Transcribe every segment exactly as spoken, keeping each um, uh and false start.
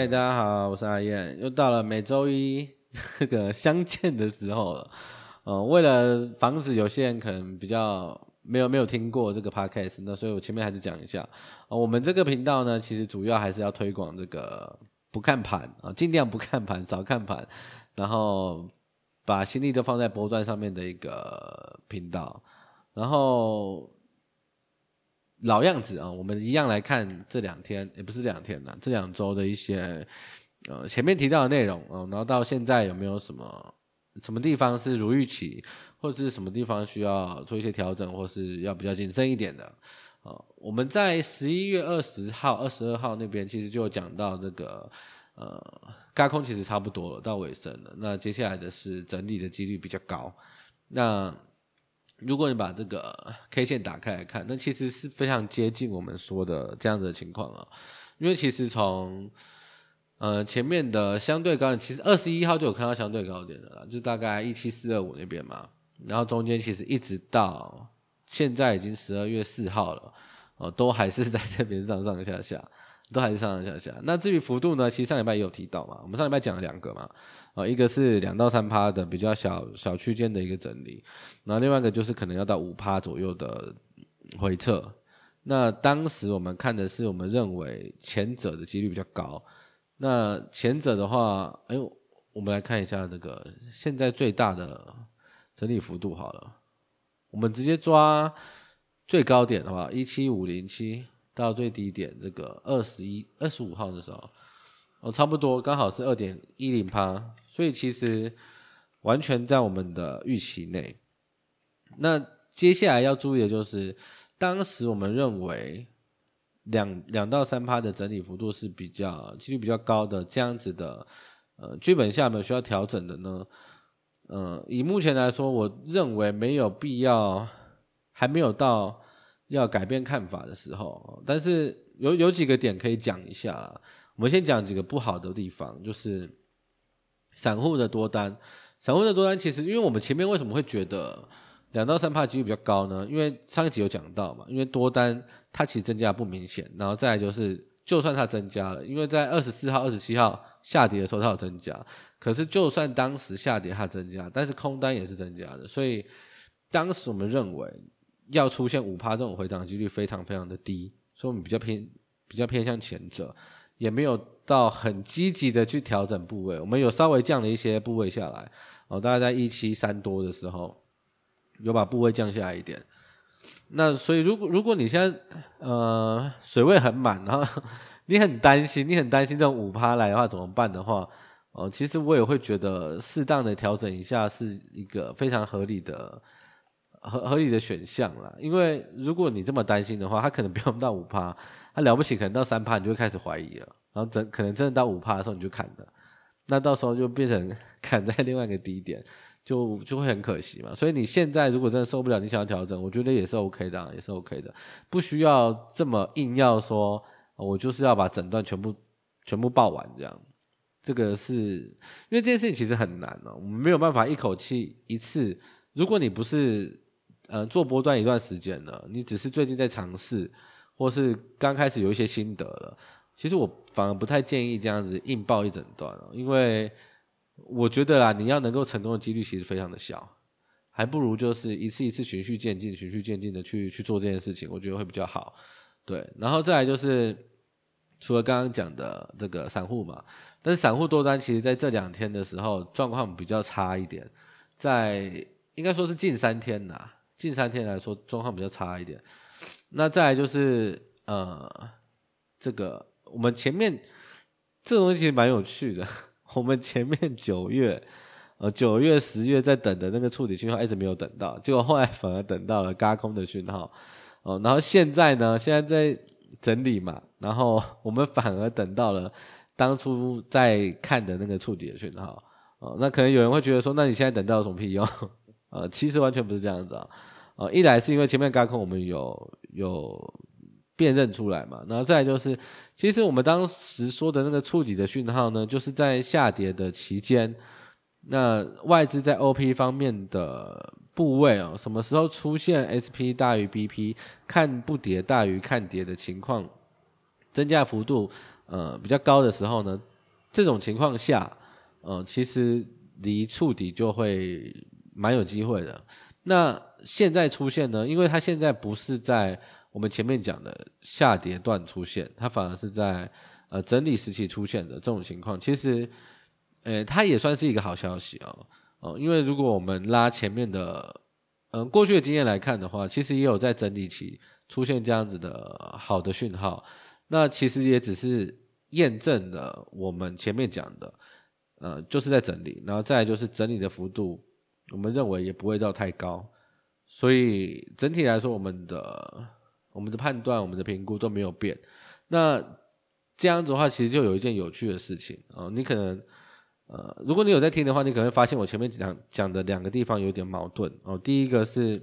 嗨，大家好，我是阿燕，又到了每周一这个相见的时候了。呃、为了防止有些人可能比较没有没有听过这个 podcast， 那所以我前面还是讲一下。呃、我们这个频道呢，其实主要还是要推广这个不看盘，呃、尽量不看盘，少看盘，然后把心力都放在波段上面的一个频道。然后老样子啊，我们一样来看这两天，也不是这两天啦，这两周的一些呃前面提到的内容啊，然后到现在有没有什么什么地方是如预期，或者是什么地方需要做一些调整，或是要比较谨慎一点的啊。我们在十一月二十号、二十二号那边其实就有讲到这个呃軋空其实差不多了，到尾声了。那接下来的是整理的几率比较高。那如果你把这个 K 线打开来看，那其实是非常接近我们说的这样子的情况啊。因为其实从呃前面的相对高点，其实二十一号就有看到相对高点的啦，就大概一七四二五那边嘛。然后中间其实一直到现在已经十二月四号了，呃、都还是在这边上上下下，都还是上上下下。那至于幅度呢，其实上礼拜也有提到嘛，我们上礼拜讲了两个嘛。呃、一个是 百分之二到百分之三 的比较小小区间的一个整理，然后另外一个就是可能要到 百分之五 左右的回撤。那当时我们看的是我们认为前者的几率比较高。那前者的话，哎呦，我们来看一下这个现在最大的整理幅度好了，我们直接抓最高点的话 一七五零七 到最低点这个二十一、二十五号的时候，哦，差不多刚好是 百分之二点一零， 所以其实完全在我们的预期内。那接下来要注意的就是当时我们认为 百分之二到百分之三 的整理幅度是比较几率比较高的，这样子的呃剧本下有没有需要调整的呢？呃以目前来说，我认为没有必要，还没有到要改变看法的时候，但是有有几个点可以讲一下啦。我们先讲几个不好的地方，就是散户的多单。散户的多单其实，因为我们前面为什么会觉得 百分之二到百分之三 几率比较高呢？因为上一集有讲到嘛，因为多单它其实增加不明显，然后再来就是就算它增加了，因为在二十四号、二十七号下跌的时候它有增加，可是就算当时下跌它增加，但是空单也是增加的，所以当时我们认为要出现 百分之五 这种回档几率非常非常的低，所以我们比较偏比较偏向前者，也没有到很积极的去调整部位。我们有稍微降了一些部位下来，哦，大概在一七三多的时候有把部位降下来一点。那所以如果如果你现在呃水位很满，然后你很担心你很担心这种 百分之五 来的话怎么办的话，哦，其实我也会觉得适当的调整一下是一个非常合理的合合理的选项啦。因为如果你这么担心的话，它可能不用到 百分之五，它了不起可能到 百分之三 你就会开始怀疑了，然后可能真的到 百分之五 的时候你就砍了，那到时候就变成砍在另外一个低点，就就会很可惜嘛。所以你现在如果真的受不了，你想要调整，我觉得也是 OK 的，啊，也是 OK 的，不需要这么硬要说我就是要把整段全部全部爆完这样。这个是因为这件事情其实很难哦，我们没有办法一口气一次。如果你不是呃做波段一段时间了，你只是最近在尝试，或是刚开始有一些心得了，其实我反而不太建议这样子硬爆一整段，哦，因为我觉得啦，你要能够成功的几率其实非常的小，还不如就是一次一次循序渐进循序渐进的去去做这件事情，我觉得会比较好。对，然后再来就是除了刚刚讲的这个散户嘛，但是散户多单其实在这两天的时候状况比较差一点，在应该说是近三天啦，近三天来说状况比较差一点。那再来就是呃这个我们前面这个东西其实蛮有趣的，我们前面九月呃九月十月在等的那个触底讯号一直没有等到，结果后来反而等到了軋空的讯号，呃、然后现在呢现在在整理嘛，然后我们反而等到了当初在看的那个触底的讯号，呃、那可能有人会觉得说那你现在等到有什么屁用，呃其实完全不是这样子啊。呃一来是因为前面軋空我们有有辨认出来嘛，然后再来就是其实我们当时说的那个触底的讯号呢，就是在下跌的期间，那外资在 O P 方面的部位哦，什么时候出现 S P 大于 B P 看不跌大于看跌的情况，增加幅度呃比较高的时候呢，这种情况下、呃、其实离触底就会蛮有机会的。那现在出现呢，因为它现在不是在我们前面讲的下跌段出现，它反而是在、呃、整理时期出现的这种情况，其实、呃、它也算是一个好消息哦。呃、因为如果我们拉前面的、呃、过去的经验来看的话，其实也有在整理期出现这样子的好的讯号，那其实也只是验证了我们前面讲的、呃、就是在整理，然后再来就是整理的幅度我们认为也不会到太高，所以整体来说我们的我们的判断我们的评估都没有变。那这样子的话其实就有一件有趣的事情、呃、你可能呃，如果你有在听的话，你可能会发现我前面讲讲的两个地方有点矛盾、哦、第一个是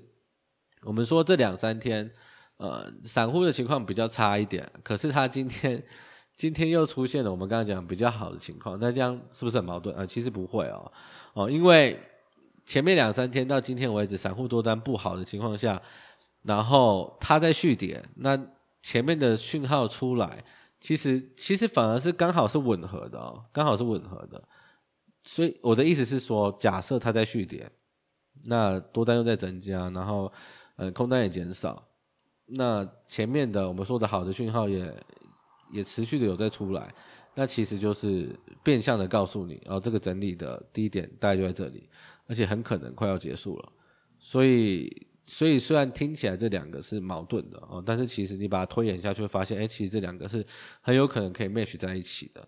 我们说这两三天呃，散户的情况比较差一点，可是他今天今天又出现了我们刚才讲比较好的情况，那这样是不是很矛盾？呃，其实不会哦，哦，因为前面两三天到今天为止散户多单不好的情况下，然后他在续跌，那前面的讯号出来其实其实反而是刚好是吻合的哦，刚好是吻合的。所以我的意思是说，假设它在续跌，那多单又在增加，然后、呃、空单也减少，那前面的我们说的好的讯号也也持续的有在出来，那其实就是变相的告诉你、哦、这个整理的低点大概就在这里，而且很可能快要结束了。所以所以虽然听起来这两个是矛盾的、哦、但是其实你把它推演下去会发现，诶，其实这两个是很有可能可以 match 在一起的。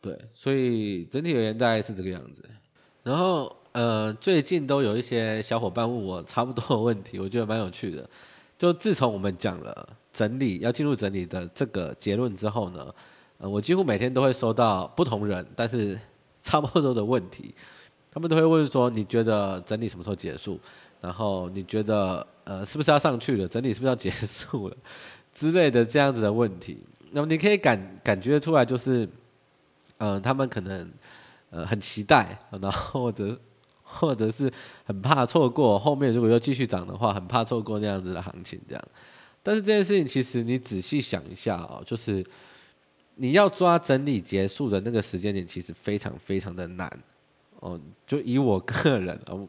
对，所以整体而言大概是这个样子。然后呃，最近都有一些小伙伴问我差不多的问题，我觉得蛮有趣的。就自从我们讲了整理要进入整理的这个结论之后呢、呃、我几乎每天都会收到不同人但是差不多的问题，他们都会问说你觉得整理什么时候结束，然后你觉得呃是不是要上去了，整理是不是要结束了之类的这样子的问题。那么你可以感感觉出来就是呃、他们可能、呃、很期待，然后或者或者是很怕错过后面如果又继续涨的话，很怕错过那样子的行情这样。但是这件事情其实你仔细想一下、哦、就是你要抓整理结束的那个时间点其实非常非常的难、哦、就以我个人、哦、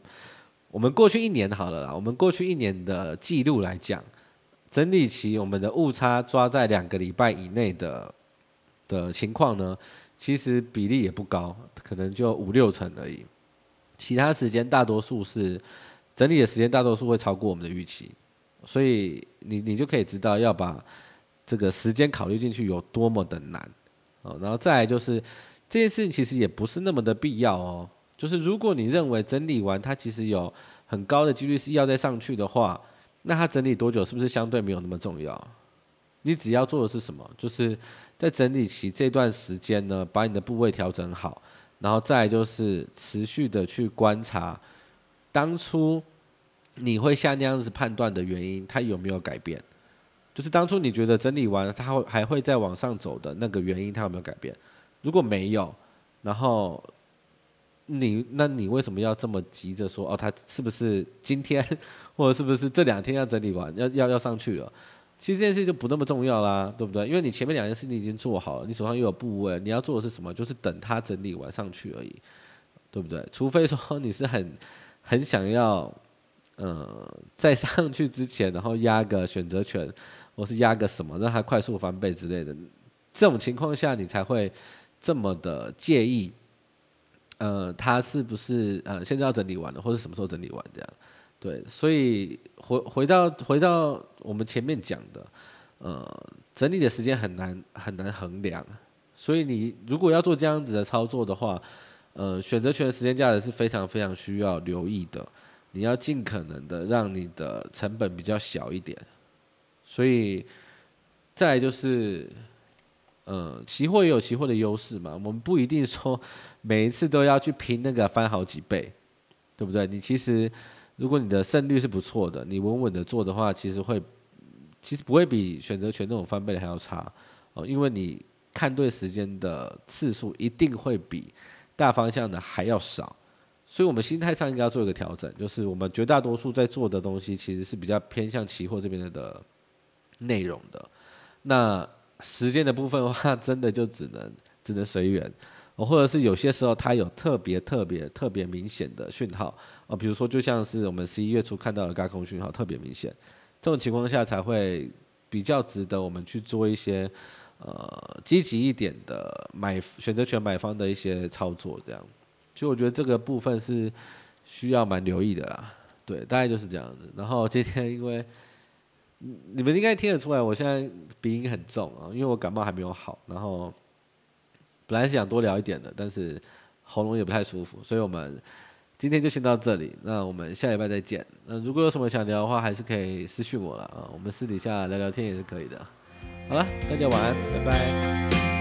我们过去一年好了啦，我们过去一年的记录来讲，整理期我们的误差抓在两个礼拜以内的的情况呢，其实比例也不高，可能就五六成而已。其他时间大多数是整理的时间，大多数会超过我们的预期，所以 你, 你就可以知道要把这个时间考虑进去有多么的难、哦、然后再来就是这件事情其实也不是那么的必要哦。就是如果你认为整理完它其实有很高的几率是要再上去的话，那它整理多久是不是相对没有那么重要？你只要做的是什么，就是在整理期这段时间呢，把你的部位调整好，然后再来就是持续的去观察当初你会下那样子判断的原因它有没有改变，就是当初你觉得整理完它还会再往上走的那个原因它有没有改变。如果没有，然后你那你为什么要这么急着说哦，它是不是今天或者是不是这两天要整理完要要要上去了？其实这件事就不那么重要啦，对不对？因为你前面两件事你已经做好了，你手上又有部位，你要做的是什么？就是等它整理完上去而已，对不对？除非说你是很很想要呃，在上去之前然后压个选择权或是压个什么让它快速翻倍之类的，这种情况下你才会这么的介意呃，它是不是呃现在要整理完了或是什么时候整理完这样。对，所以 回, 回到回到我们前面讲的，呃，整理的时间很难很难衡量，所以你如果要做这样子的操作的话，呃，选择权时间价值是非常非常需要留意的，你要尽可能的让你的成本比较小一点。所以再来就是，呃，期货也有期货的优势嘛，我们不一定说每一次都要去拼那个翻好几倍，对不对？你其实。如果你的胜率是不错的，你稳稳的做的话，其实会，其实不会比选择权那种翻倍的还要差、哦、因为你看对时间的次数一定会比大方向的还要少，所以我们心态上应该要做一个调整，就是我们绝大多数在做的东西其实是比较偏向期货这边的内容的，那时间的部分的话，真的就只能只能随缘、或者是有些时候它有特别特别特别明显的讯号，呃、比如说就像是我们十一月初看到的軋空讯号特别明显，这种情况下才会比较值得我们去做一些呃积极一点的买选择权买方的一些操作，这样，所以我觉得这个部分是需要蛮留意的啦。对，大概就是这样子。然后今天因为你们应该听得出来，我现在鼻音很重啊，因为我感冒还没有好，然后本来是想多聊一点的，但是喉咙也不太舒服，所以我们今天就先到这里。那我们下礼拜再见。那如果有什么想聊的话，还是可以私讯我啦，我们私底下聊聊天也是可以的。好了，大家晚安，拜拜。